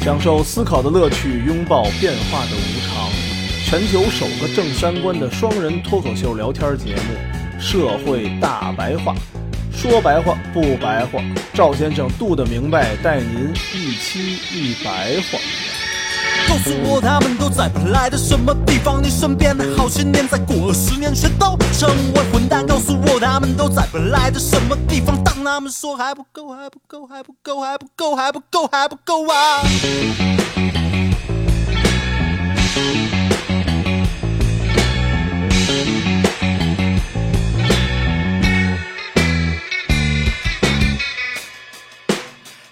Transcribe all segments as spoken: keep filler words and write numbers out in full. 享受思考的乐趣，拥抱变化的无常。全球首个正三观的双人脱口秀聊天节目《社会大白话》，说白话不白话，赵先生度得明白，带您一期一白话。告诉我他们都在本来的什么地方？你身边的好青年，在过了十年全都成为混蛋。告诉我他们都在本来的什么地方？当他们说还不够，还不够，还不够，还不够，还不够，还不够啊！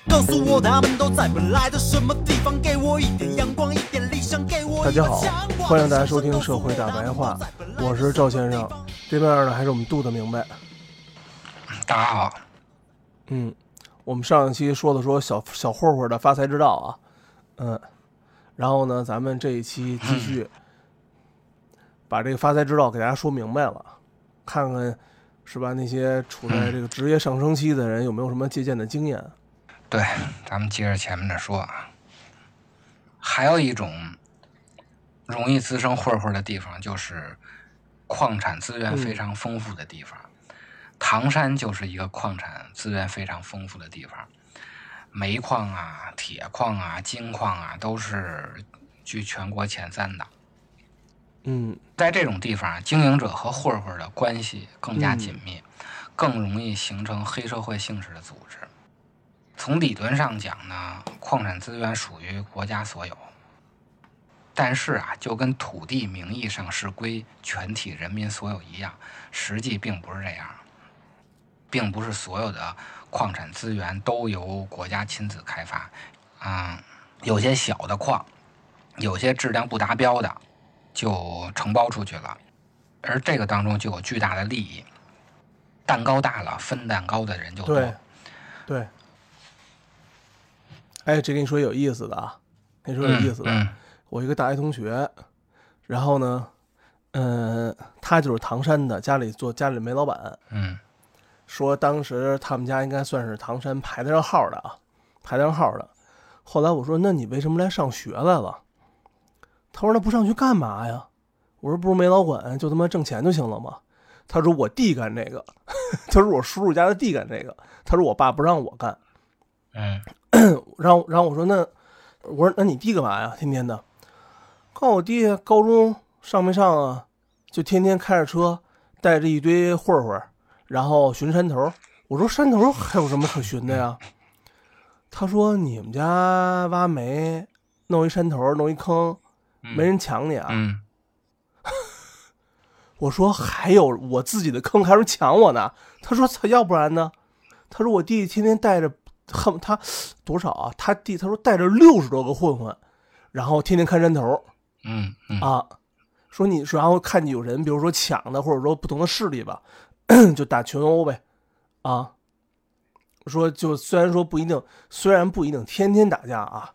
告诉我他们都在本来的什么地方，给我一点阳光，一点理想，给我一点强光。大家好，欢迎大家收听社会大白话，我是赵先生，对面呢还是我们度得明白。大家好。嗯，我们上一期说的说小小混混的发财之道啊，嗯，然后呢咱们这一期继续把这个发财之道给大家说明白了，看看是吧那些处在这个职业上升期的人有没有什么借鉴的经验。对，咱们接着前面的说啊，还有一种容易滋生混混的地方，就是矿产资源非常丰富的地方。嗯、唐山就是一个矿产资源非常丰富的地方，煤矿啊、铁矿啊、金矿啊，都是居全国前三的。嗯，在这种地方，经营者和混混的关系更加紧密，嗯、更容易形成黑社会性质的组织。从理论上讲呢，矿产资源属于国家所有，但是啊，就跟土地名义上是归全体人民所有一样，实际并不是这样，并不是所有的矿产资源都由国家亲自开发。嗯，有些小的矿，有些质量不达标的，就承包出去了，而这个当中就有巨大的利益，蛋糕大了，分蛋糕的人就多。对，对。哎，这跟你说有意思的啊，跟你说有意思的、嗯嗯。我一个大学同学，然后呢，嗯、呃，他就是唐山的，家里做家里煤老板。嗯，说当时他们家应该算是唐山排得上号的啊，排得上号的。后来我说，那你为什么来上学来了？他说那不上学干嘛呀？我说不是煤老板就他妈挣钱就行了吗？他说我弟干这个，他说我叔叔家的弟干这个，他说我爸不让我干。嗯。然后，然后我说那，我说那你弟干嘛呀？天天的，告我弟高中上没上啊？就天天开着车，带着一堆混混，然后巡山头。我说山头还有什么可巡的呀？他说你们家挖煤，弄一山头，弄一坑，没人抢你啊？嗯嗯、我说还有我自己的坑，还有人抢我呢。他说要不然呢？他说我弟天天带着。恨他多少啊？他弟他说带着六十多个混混，然后天天看山头，嗯嗯啊，说你然后看见有人，比如说抢的，或者说不同的势力吧，就打群殴呗，啊，说就虽然说不一定，虽然不一定天天打架啊，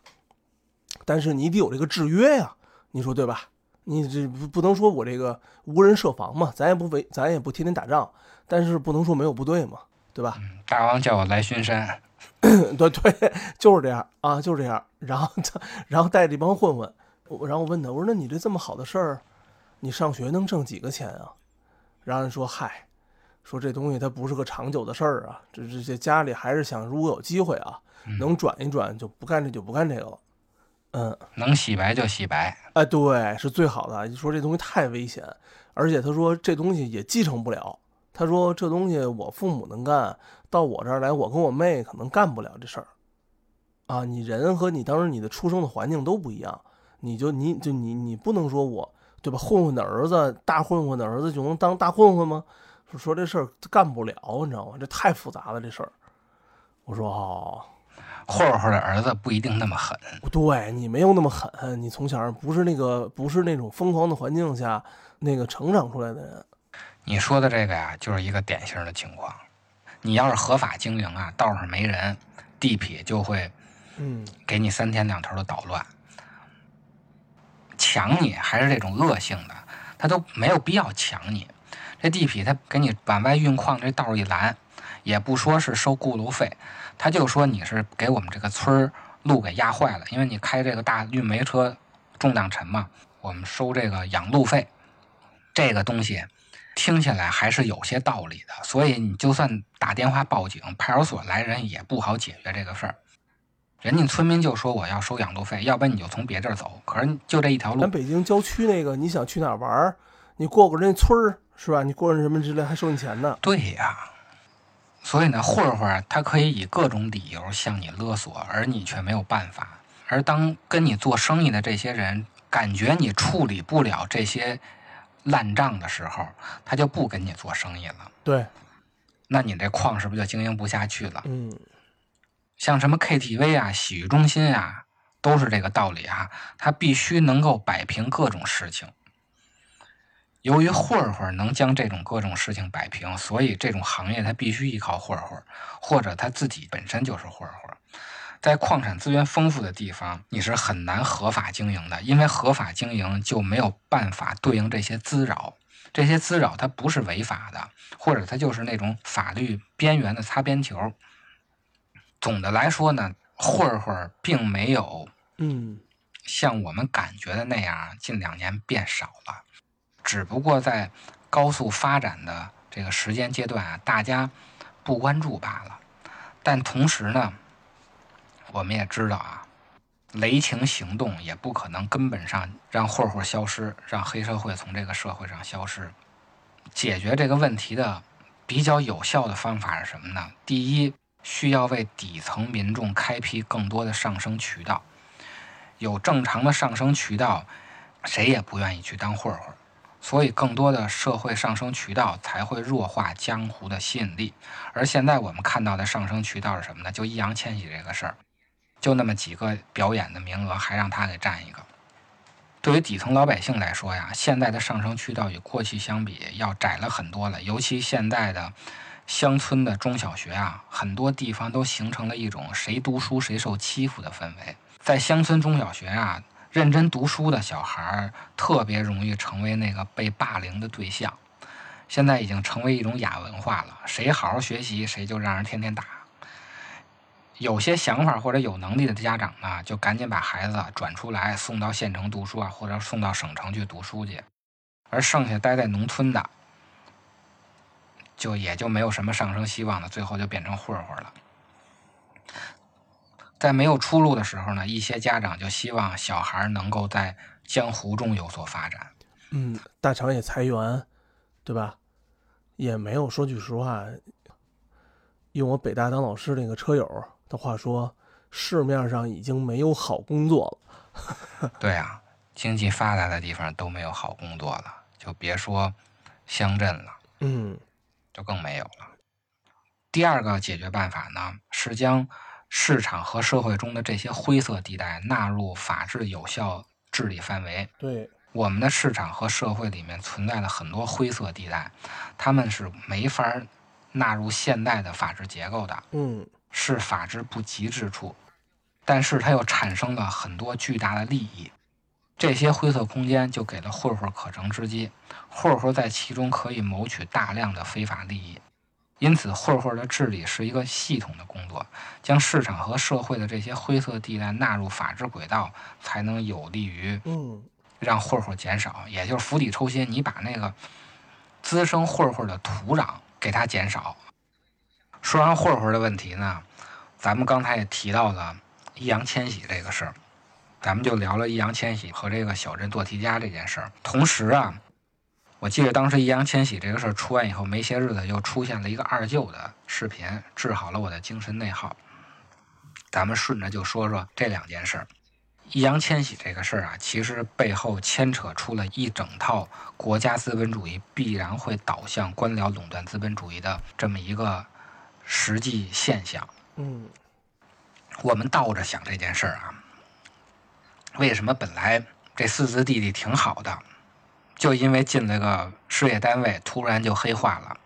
但是你得有这个制约呀、啊，你说对吧？你这不能说我这个无人设防嘛，咱也不为咱也不天天打仗，但是不能说没有部队嘛，对吧？嗯、大王叫我来巡山。对对，就是这样啊，就是这样。然后他，然后带着一帮混混，我然后我问他，我说：“那你这这么好的事儿，你上学能挣几个钱啊？”然后人说：“嗨，说这东西它不是个长久的事儿啊，这这这家里还是想，如果有机会啊，能转一转就不干这就不干这个了，嗯，能洗白就洗白，哎，对，是最好的。你说这东西太危险，而且他说这东西也继承不了。”他说这东西我父母能干，到我这儿来我跟我妹可能干不了这事儿啊，你人和你当时你的出生的环境都不一样，你就你就你你不能说我对吧，混混的儿子大混混的儿子就能当大混混吗？说这事儿干不了，你知道吗？这太复杂了这事儿。我说哦，混混的儿子不一定那么狠，对，你没有那么狠，你从小不是那个不是那种疯狂的环境下那个成长出来的人。你说的这个呀、啊，就是一个典型的情况。你要是合法经营啊，道上没人，地痞就会，嗯，给你三天两头的捣乱，抢你还是这种恶性的，他都没有必要抢你。这地痞他给你往外运矿这道一拦，也不说是收过路费，他就说你是给我们这个村路给压坏了，因为你开这个大运煤车重量沉嘛，我们收这个养路费。这个东西听起来还是有些道理的，所以你就算打电话报警，派出所来人也不好解决这个事儿。人家村民就说我要收养路费，要不然你就从别地儿走。可是就这一条路，咱北京郊区那个，你想去哪儿玩，你过过人家村儿是吧？你过人什么之类，还收你钱呢？对呀、啊。所以呢，混混他可以以各种理由向你勒索，而你却没有办法。而当跟你做生意的这些人感觉你处理不了这些烂账的时候，他就不跟你做生意了。对，那你这矿是不是就经营不下去了？嗯，像什么 K T V 啊、洗浴中心啊，都是这个道理啊。他必须能够摆平各种事情。由于混混能将这种各种事情摆平，所以这种行业它必须依靠混混，或者他自己本身就是混混。在矿产资源丰富的地方，你是很难合法经营的，因为合法经营就没有办法对应这些滋扰。这些滋扰它不是违法的，或者它就是那种法律边缘的擦边球。总的来说呢，混混并没有嗯像我们感觉的那样近两年变少了。只不过在高速发展的这个时间阶段啊，大家不关注罢了。但同时呢，我们也知道啊，雷霆行动也不可能根本上让混混消失，让黑社会从这个社会上消失。解决这个问题的比较有效的方法是什么呢？第一，需要为底层民众开辟更多的上升渠道。有正常的上升渠道，谁也不愿意去当混混。所以更多的社会上升渠道才会弱化江湖的吸引力。而现在我们看到的上升渠道是什么呢？就易烊千玺这个事儿，就那么几个表演的名额，还让他给占一个。对于底层老百姓来说呀，现在的上升渠道与过去相比要窄了很多了。尤其现在的乡村的中小学啊，很多地方都形成了一种谁读书谁受欺负的氛围。在乡村中小学啊，认真读书的小孩特别容易成为那个被霸凌的对象，现在已经成为一种亚文化了。谁好好学习，谁就让人天天打。有些想法或者有能力的家长呢，就赶紧把孩子转出来，送到县城读书啊，或者送到省城去读书去。而剩下待在农村的，就也就没有什么上升希望了，最后就变成混混了。在没有出路的时候呢，一些家长就希望小孩能够在江湖中有所发展。嗯，大厂也裁员，对吧？也没有说句实话，用我北大当老师那个车友的话说，市面上已经没有好工作了。对啊，经济发达的地方都没有好工作了，就别说乡镇了，嗯，就更没有了。第二个解决办法呢，是将市场和社会中的这些灰色地带纳入法治有效治理范围。对，我们的市场和社会里面存在了很多灰色地带，他们是没法纳入现代的法治结构的。嗯，是法治不及之处，但是它又产生了很多巨大的利益。这些灰色空间就给了混混可乘之机，混混在其中可以谋取大量的非法利益。因此，混混的治理是一个系统的工作，将市场和社会的这些灰色地带纳入法治轨道，才能有利于让混混减少，也就是釜底抽薪，你把那个滋生混混的土壤给它减少。说完混混的问题呢，咱们刚才也提到了易烊千玺这个事儿，咱们就聊了易烊千玺和这个小镇做题家这件事儿。同时啊，我记得当时易烊千玺这个事儿出完以后，没些日子又出现了一个二舅的视频，治好了我的精神内耗。咱们顺着就说说这两件事儿。易烊千玺这个事儿啊，其实背后牵扯出了一整套国家资本主义必然会导向官僚垄断资本主义的这么一个实际现象。嗯，我们倒着想这件事儿啊，为什么本来这四字弟弟挺好的？就因为进这个事业单位突然就黑化了。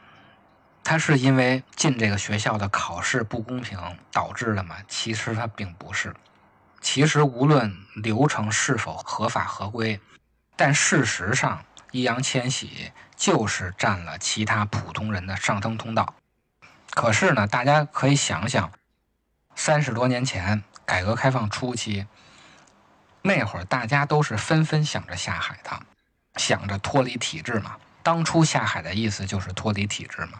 他是因为进这个学校的考试不公平导致的吗？其实他并不是。其实无论流程是否合法合规，但事实上易烊千玺就是占了其他普通人的上升通道。可是呢，大家可以想想，三十多年前改革开放初期那会儿，大家都是纷纷想着下海的，想着脱离体制嘛。当初下海的意思就是脱离体制嘛。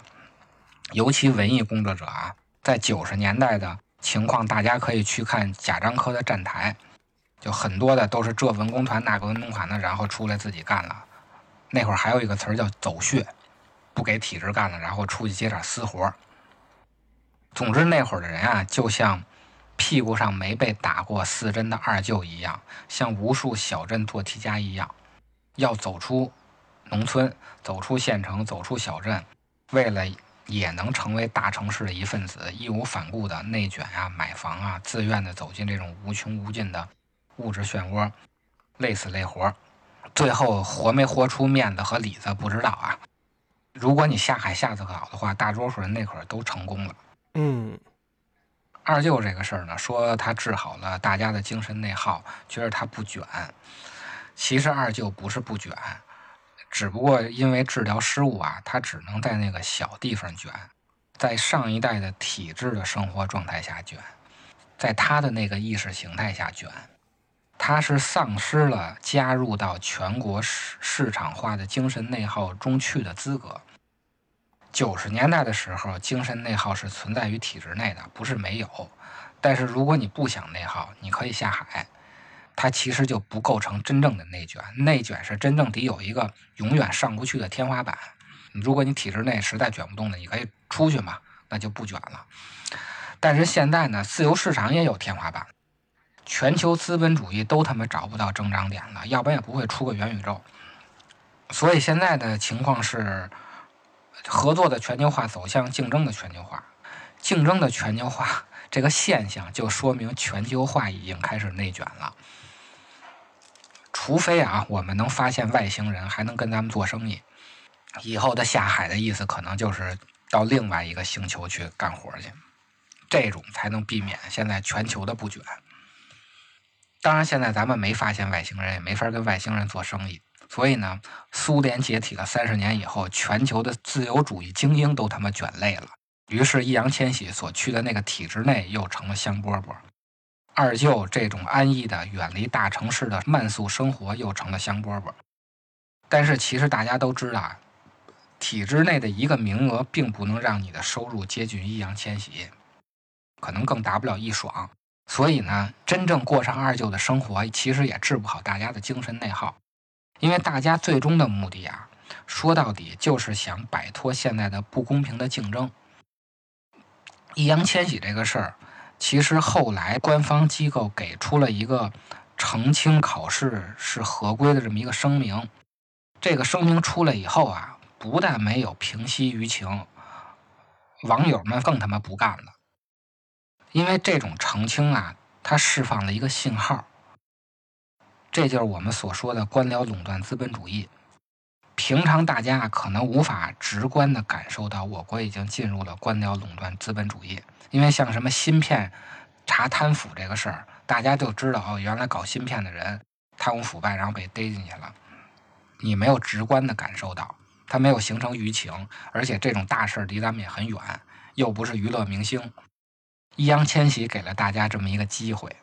尤其文艺工作者啊，在九十年代的情况，大家可以去看贾樟柯的站台，就很多的都是这文工团那个文工团的，然后出来自己干了。那会儿还有一个词儿叫走穴，不给体制干了，然后出去接点私活。总之那会儿的人啊，就像屁股上没被打过四针的二舅一样，像无数小镇做题家一样，要走出农村，走出县城，走出小镇，为了也能成为大城市的一份子，义无反顾的内卷啊，买房啊，自愿的走进这种无穷无尽的物质漩涡，累死累活，最后活没活出面子和里子不知道啊。如果你下海下得好的话，大多数人那会儿都成功了。嗯，二舅这个事儿呢，说他治好了大家的精神内耗，觉得他不卷。其实二舅不是不卷，只不过因为治疗失误啊，他只能在那个小地方卷，在上一代的体制的生活状态下卷，在他的那个意识形态下卷，他是丧失了加入到全国市市场化的精神内耗中去的资格。九十年代的时候，精神内耗是存在于体制内的，不是没有。但是如果你不想内耗，你可以下海，它其实就不构成真正的内卷。内卷是真正得有一个永远上不去的天花板。如果你体制内实在卷不动的，你可以出去嘛，那就不卷了。但是现在呢，自由市场也有天花板，全球资本主义都他妈找不到增长点了，要不然也不会出个元宇宙。所以现在的情况是，合作的全球化走向竞争的全球化，竞争的全球化这个现象就说明全球化已经开始内卷了。除非啊，我们能发现外星人还能跟咱们做生意，以后的下海的意思可能就是到另外一个星球去干活去，这种才能避免现在全球的不卷。当然现在咱们没发现外星人，也没法跟外星人做生意。所以呢，苏联解体了三十年以后，全球的自由主义精英都他妈卷累了，于是易烊千玺所去的那个体制内又成了香饽饽，二舅这种安逸的远离大城市的慢速生活又成了香饽饽。但是其实大家都知道，体制内的一个名额并不能让你的收入接近易烊千玺，可能更达不了一爽。所以呢，真正过上二舅的生活，其实也治不好大家的精神内耗。因为大家最终的目的啊，说到底就是想摆脱现在的不公平的竞争。易烊千玺这个事儿，其实后来官方机构给出了一个澄清考试是合规的这么一个声明。这个声明出来以后啊，不但没有平息舆情，网友们更他妈不干了。因为这种澄清啊，它释放了一个信号，这就是我们所说的官僚垄断资本主义。平常大家可能无法直观地感受到我国已经进入了官僚垄断资本主义，因为像什么芯片查贪腐这个事儿，大家就知道哦，原来搞芯片的人贪污腐败，然后被逮进去了。你没有直观地感受到，它没有形成舆情，而且这种大事离咱们也很远，又不是娱乐明星。易烊千玺给了大家这么一个机会，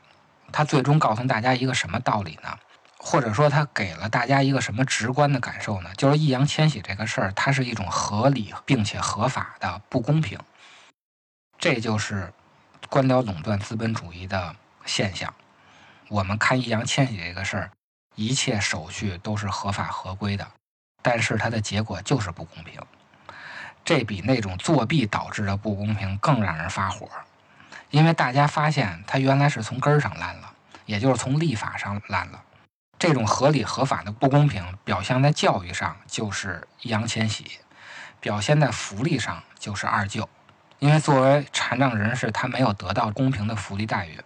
他最终告诉大家一个什么道理呢？或者说他给了大家一个什么直观的感受呢？就是易烊千玺这个事儿，它是一种合理并且合法的不公平。这就是官僚垄断资本主义的现象。我们看易烊千玺这个事儿，一切手续都是合法合规的，但是它的结果就是不公平。这比那种作弊导致的不公平更让人发火。因为大家发现它原来是从根儿上烂了，也就是从立法上烂了。这种合理合法的不公平表现在教育上就是易烊千玺，表现在福利上就是二舅。因为作为残障人士，他没有得到公平的福利待遇。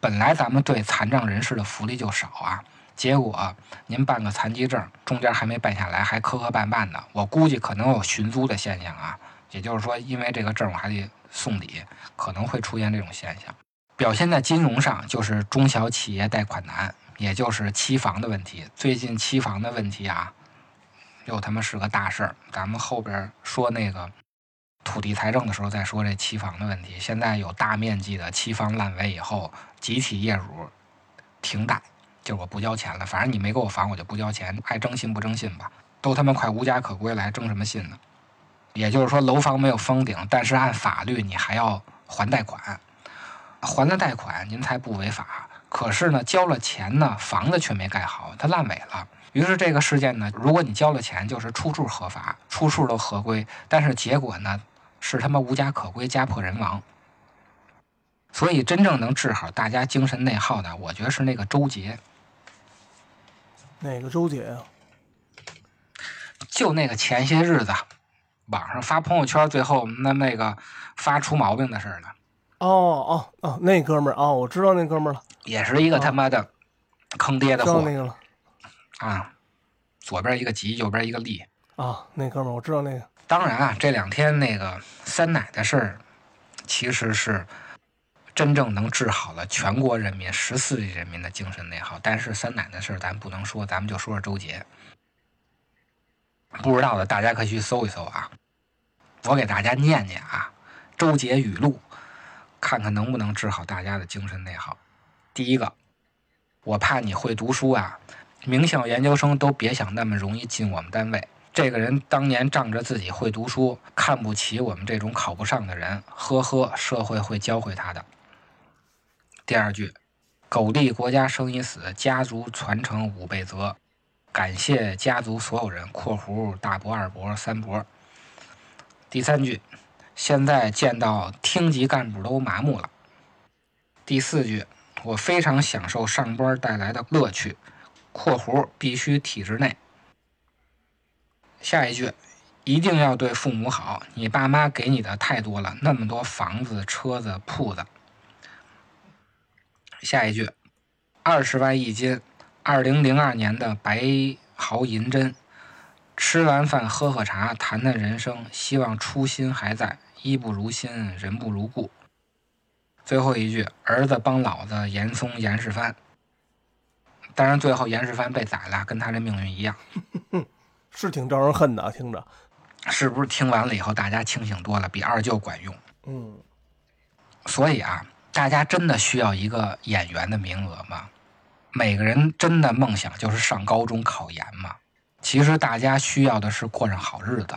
本来咱们对残障人士的福利就少啊，结果您办个残疾证，中间还没办下来，还磕磕绊绊的，我估计可能有寻租的现象啊。也就是说，因为这个证我还得送抵，可能会出现这种现象。表现在金融上，就是中小企业贷款难，也就是期房的问题。最近期房的问题啊，又他妈是个大事儿。咱们后边说那个土地财政的时候再说这期房的问题。现在有大面积的期房烂尾以后，集体业主停贷，就是我不交钱了，反正你没给我房，我就不交钱，爱征信不征信吧，都他妈快无家可归了，还征什么信呢？也就是说，楼房没有封顶，但是按法律你还要还贷款，还了贷款您才不违法。可是呢，交了钱呢，房子却没盖好，它烂尾了。于是这个事件呢，如果你交了钱，就是处处合法，处处都合规，但是结果呢，是他妈无家可归，家破人亡。所以真正能治好大家精神内耗的，我觉得是那个周杰。哪个周杰啊？就那个前些日子。网上发朋友圈，最后那那个发出毛病的事了。哦哦哦，那哥们儿哦，我知道那哥们儿了，也是一个他妈的坑爹的货。知道那个了啊，左边一个吉，右边一个利啊、哦，那哥们儿我知道那个。当然啊，这两天那个三奶的事儿，其实是真正能治好了全国人民十四亿人民的精神内耗。但是三奶的事儿咱不能说，咱们就说说周杰。不知道的大家可以去搜一搜啊，我给大家念念啊，周杰语录，看看能不能治好大家的精神内耗。第一个，我怕你会读书啊，名校研究生都别想那么容易进我们单位。这个人当年仗着自己会读书，看不起我们这种考不上的人，呵呵，社会会教会他的。第二句，苟利国家生已死，家族传承五倍责。感谢家族所有人（括弧大伯、二伯、三伯）。第三句，现在见到厅级干部都麻木了。第四句，我非常享受上班带来的乐趣（括弧必须体制内）。下一句，一定要对父母好，你爸妈给你的太多了，那么多房子、车子、铺子。下一句，二十万一斤。二零零二年的白毫银针，吃完饭喝喝茶，谈谈人生，希望初心还在，衣不如新，人不如故。最后一句，儿子帮老子严嵩严世蕃。当然，最后严世蕃被宰了，跟他这命运一样，是挺招人恨的。听着，是不是听完了以后大家清醒多了，比二舅管用？嗯。所以啊，大家真的需要一个演员的名额吗？每个人真的梦想就是上高中考研嘛？其实大家需要的是过上好日子。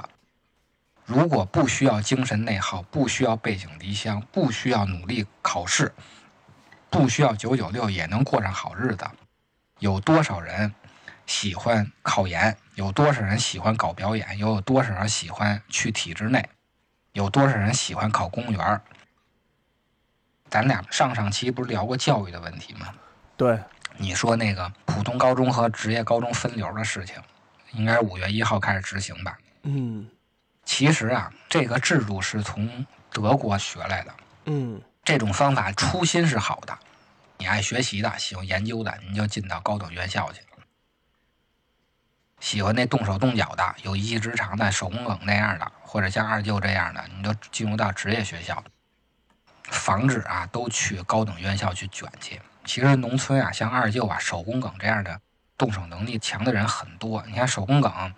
如果不需要精神内耗，不需要背井离乡，不需要努力考试，不需要九九六也能过上好日子。有多少人喜欢考研？有多少人喜欢搞表演？又有多少人喜欢去体制内？有多少人喜欢考公务员？咱俩上上期不是聊过教育的问题吗？对。你说那个普通高中和职业高中分流的事情，应该五月一号开始执行吧？嗯，其实啊，这个制度是从德国学来的。嗯，这种方法初心是好的，你爱学习的、喜欢研究的，你就进到高等院校去；喜欢那动手动脚的、有一技之长的、手工梗那样的，或者像二舅这样的，你就进入到职业学校。防止啊，都去高等院校去卷去。其实农村啊，像二舅啊、手工梗这样的动手能力强的人很多。你看手工梗，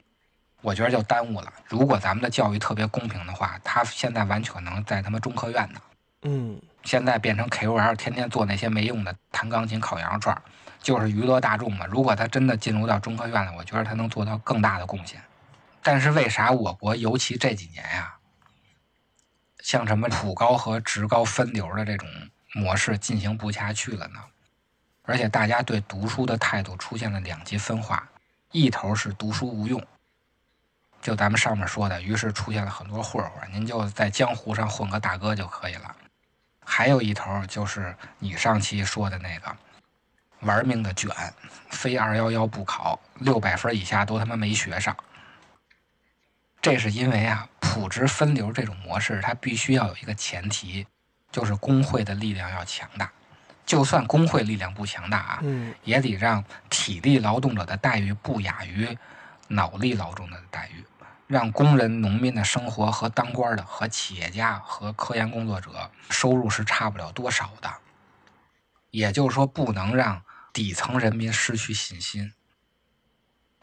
我觉得就耽误了。如果咱们的教育特别公平的话，他现在完全可能在他们中科院呢。嗯，现在变成 K O L， 天天做那些没用的，弹钢琴、烤羊肉串，就是娱乐大众嘛。如果他真的进入到中科院了，我觉得他能做到更大的贡献。但是为啥我国尤其这几年呀、啊，像什么普高和职高分流的这种模式进行不下去了呢？而且大家对读书的态度出现了两极分化，一头是读书无用，就咱们上面说的，于是出现了很多混混，您就在江湖上混个大哥就可以了。还有一头就是你上期说的那个，玩命的卷，非二幺幺不考，六百分以下都他妈没学上。这是因为啊，普职分流这种模式，它必须要有一个前提，就是工会的力量要强大。就算工会力量不强大啊，嗯，也得让体力劳动者的待遇不亚于脑力劳动者的待遇，让工人、农民的生活和当官的、和企业家、和科研工作者收入是差不了多少的。也就是说，不能让底层人民失去信心。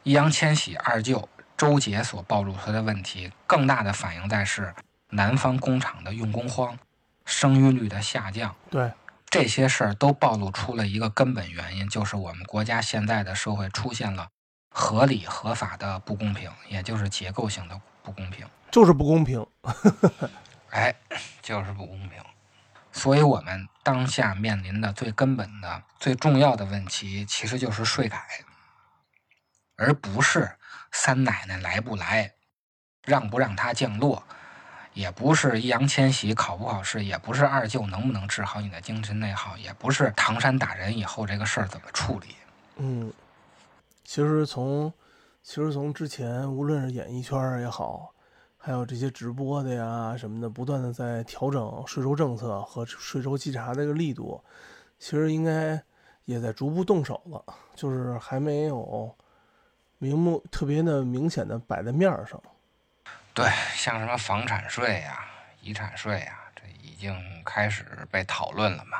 易烊千玺二舅周杰所暴露出的问题，更大的反映在是南方工厂的用工荒、生育率的下降。对，这些事儿都暴露出了一个根本原因，就是我们国家现在的社会出现了合理合法的不公平，也就是结构性的不公平，就是不公平。哎，就是不公平。所以我们当下面临的最根本的、最重要的问题，其实就是税改，而不是三奶奶来不来，让不让她降落，也不是易烊千玺考不考试，也不是二舅能不能治好你的精神内耗，也不是唐山打人以后这个事儿怎么处理。嗯，其实从其实从之前无论是演艺圈也好，还有这些直播的呀什么的，不断的在调整税收政策和税收稽查这个力度，其实应该也在逐步动手了，就是还没有明目特别的明显的摆在面上。对，像什么房产税呀、遗产税呀，这已经开始被讨论了嘛。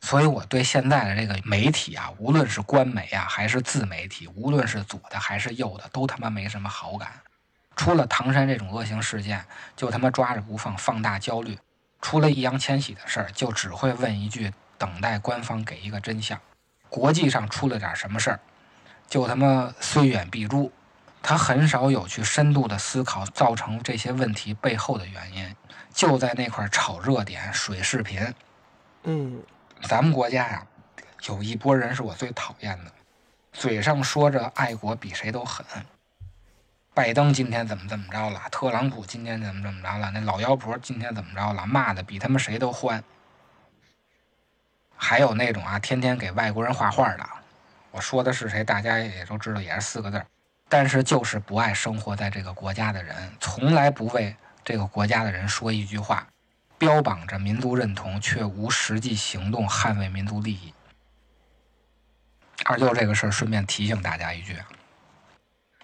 所以我对现在的这个媒体啊，无论是官媒啊还是自媒体，无论是左的还是右的，都他妈没什么好感。除了唐山这种恶性事件，就他妈抓着不放，放大焦虑；除了易烊千玺的事儿，就只会问一句，等待官方给一个真相。国际上出了点什么事儿，就他妈虽远必诛。他很少有去深度的思考造成这些问题背后的原因，就在那块炒热点、水视频。嗯，咱们国家呀、啊，有一波人是我最讨厌的，嘴上说着爱国比谁都狠，拜登今天怎么怎么着了，特朗普今天怎么怎么着了，那老妖婆今天怎么着了，骂的比他们谁都欢。还有那种啊，天天给外国人画画的，我说的是谁，大家也都知道，也是四个字。但是就是不爱生活在这个国家的人，从来不为这个国家的人说一句话，标榜着民族认同，却无实际行动捍卫民族利益。二舅这个事儿，顺便提醒大家一句，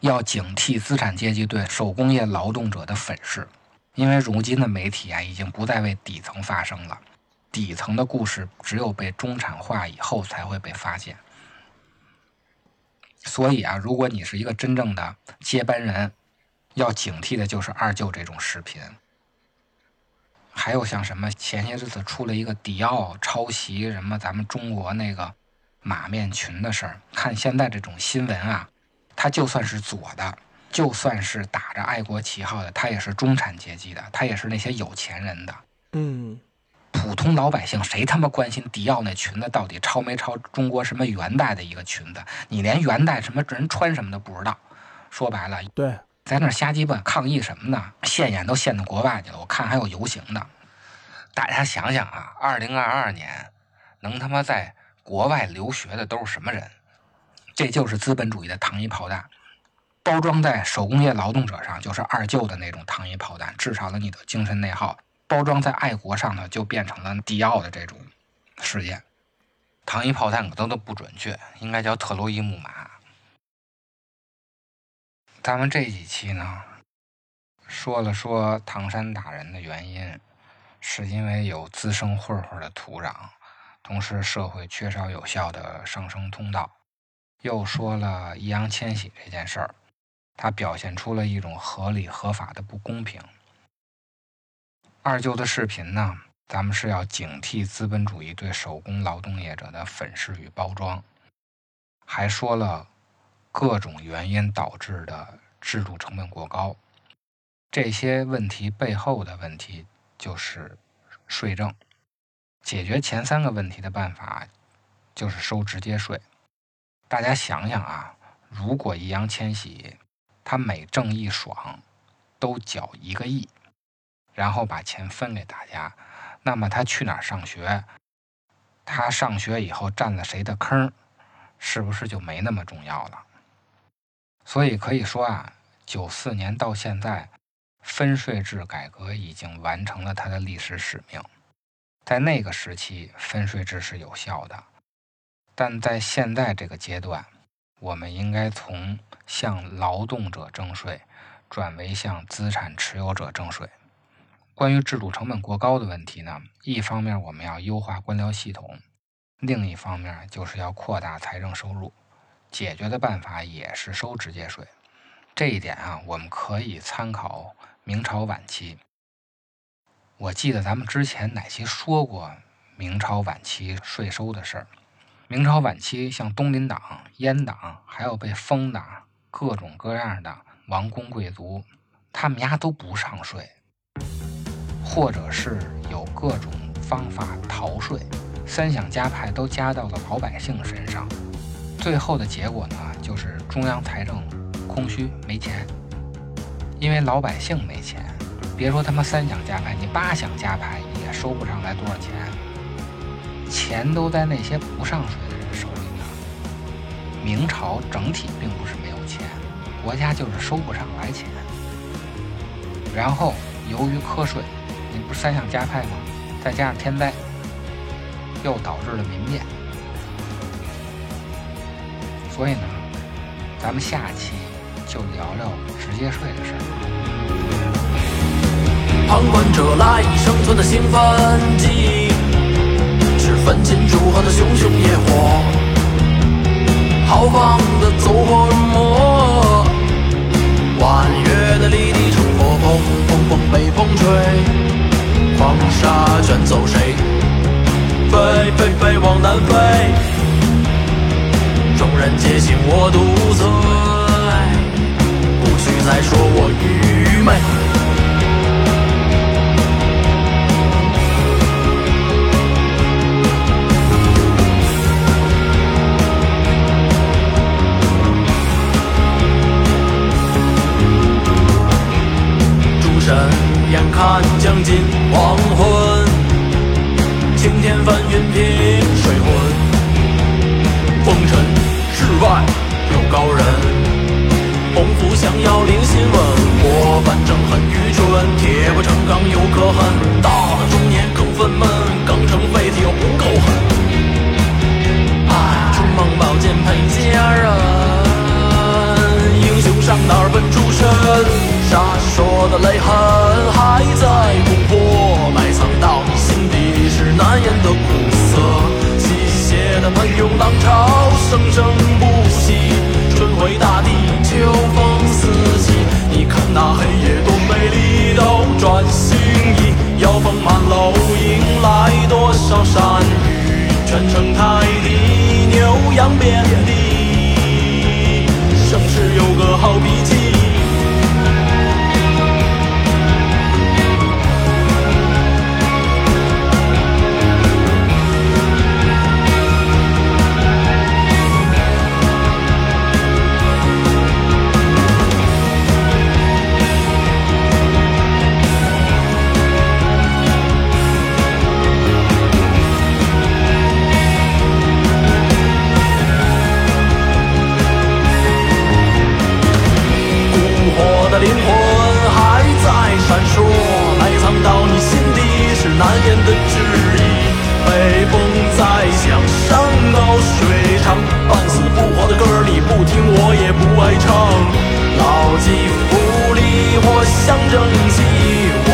要警惕资产阶级对手工业劳动者的粉饰，因为如今的媒体啊，已经不再为底层发声了，底层的故事只有被中产化以后才会被发现。所以啊，如果你是一个真正的接班人，要警惕的就是二舅这种视频。还有像什么前些日子出了一个迪奥抄袭什么咱们中国那个马面裙的事儿，看现在这种新闻啊，他就算是左的，就算是打着爱国旗号的，他也是中产阶级的，他也是那些有钱人的。嗯，普通老百姓谁他妈关心迪奥那裙子到底抄没抄中国什么元代的一个裙子？你连元代什么人穿什么都不知道，说白了，对，在那瞎鸡巴抗议什么呢？现眼都现到国外去了，我看还有游行的。大家想想啊，二零二二年能他妈在国外留学的都是什么人？这就是资本主义的糖衣炮弹，包装在手工业劳动者上，就是二舅的那种糖衣炮弹，至少了你的精神内耗。包装在爱国上呢，就变成了迪奥的这种事件，糖衣炮弹可能都不准确，应该叫特洛伊木马。咱们这几期呢，说了说唐山打人的原因，是因为有滋生混混的土壤，同时社会缺少有效的上升通道。又说了易烊千玺这件事儿，它表现出了一种合理合法的不公平。二舅的视频呢，咱们是要警惕资本主义对手工劳动业者的粉饰与包装，还说了各种原因导致的制度成本过高，这些问题背后的问题就是税政。解决前三个问题的办法就是收直接税。大家想想啊，如果易烊千玺他每挣一爽都缴一个亿，然后把钱分给大家，那么他去哪儿上学，他上学以后占了谁的坑，是不是就没那么重要了？所以可以说啊，九四年到现在，分税制改革已经完成了它的历史使命，在那个时期，分税制是有效的，但在现在这个阶段，我们应该从向劳动者征税转为向资产持有者征税。关于制度成本过高的问题呢，一方面我们要优化官僚系统，另一方面就是要扩大财政收入。解决的办法也是收直接税，这一点啊，我们可以参考明朝晚期。我记得咱们之前哪期说过明朝晚期税收的事儿。明朝晚期像东林党、阉党，还有被封的各种各样的王公贵族，他们家都不上税，或者是有各种方法逃税，三想加派都加到了老百姓身上。最后的结果呢，就是中央财政空虚没钱，因为老百姓没钱，别说他妈三想加派，你八想加派也收不上来多少钱，钱都在那些不上税的人手里呢。明朝整体并不是没有钱，国家就是收不上来钱。然后由于苛税，你不是三想加派吗？再加上天灾，又导致了民变。所以呢，咱们下期就聊聊直接税的事儿。旁观者赖以生存的兴奋剂，是焚琴烛火的熊熊野火，豪放的走火入魔，婉约的离地成火，风风风被风吹，狂沙卷走谁？飞飞飞往南飞。众人皆信我独醉，不许再说我愚昧。诸神眼看将近黄昏，青天翻云凭水浑，风尘世外有高人，鸿福想要临新闻，我反正很愚蠢，铁不成钢有可恨，到了中年更愤懑，刚成废铁又不够狠，哎，冲锋宝剑配佳人，英雄上哪儿奔出身，杀烁的泪痕还在攻破，埋藏到你心底是难言的苦涩，奔涌浪潮，生生不息，春回大地，秋风四起。你看那黑夜多美丽，斗转星移，摇风满楼，迎来多少山雨。全城泰迪，牛羊遍地，盛世有个好脾气。不爱唱，牢记福利，我想正气。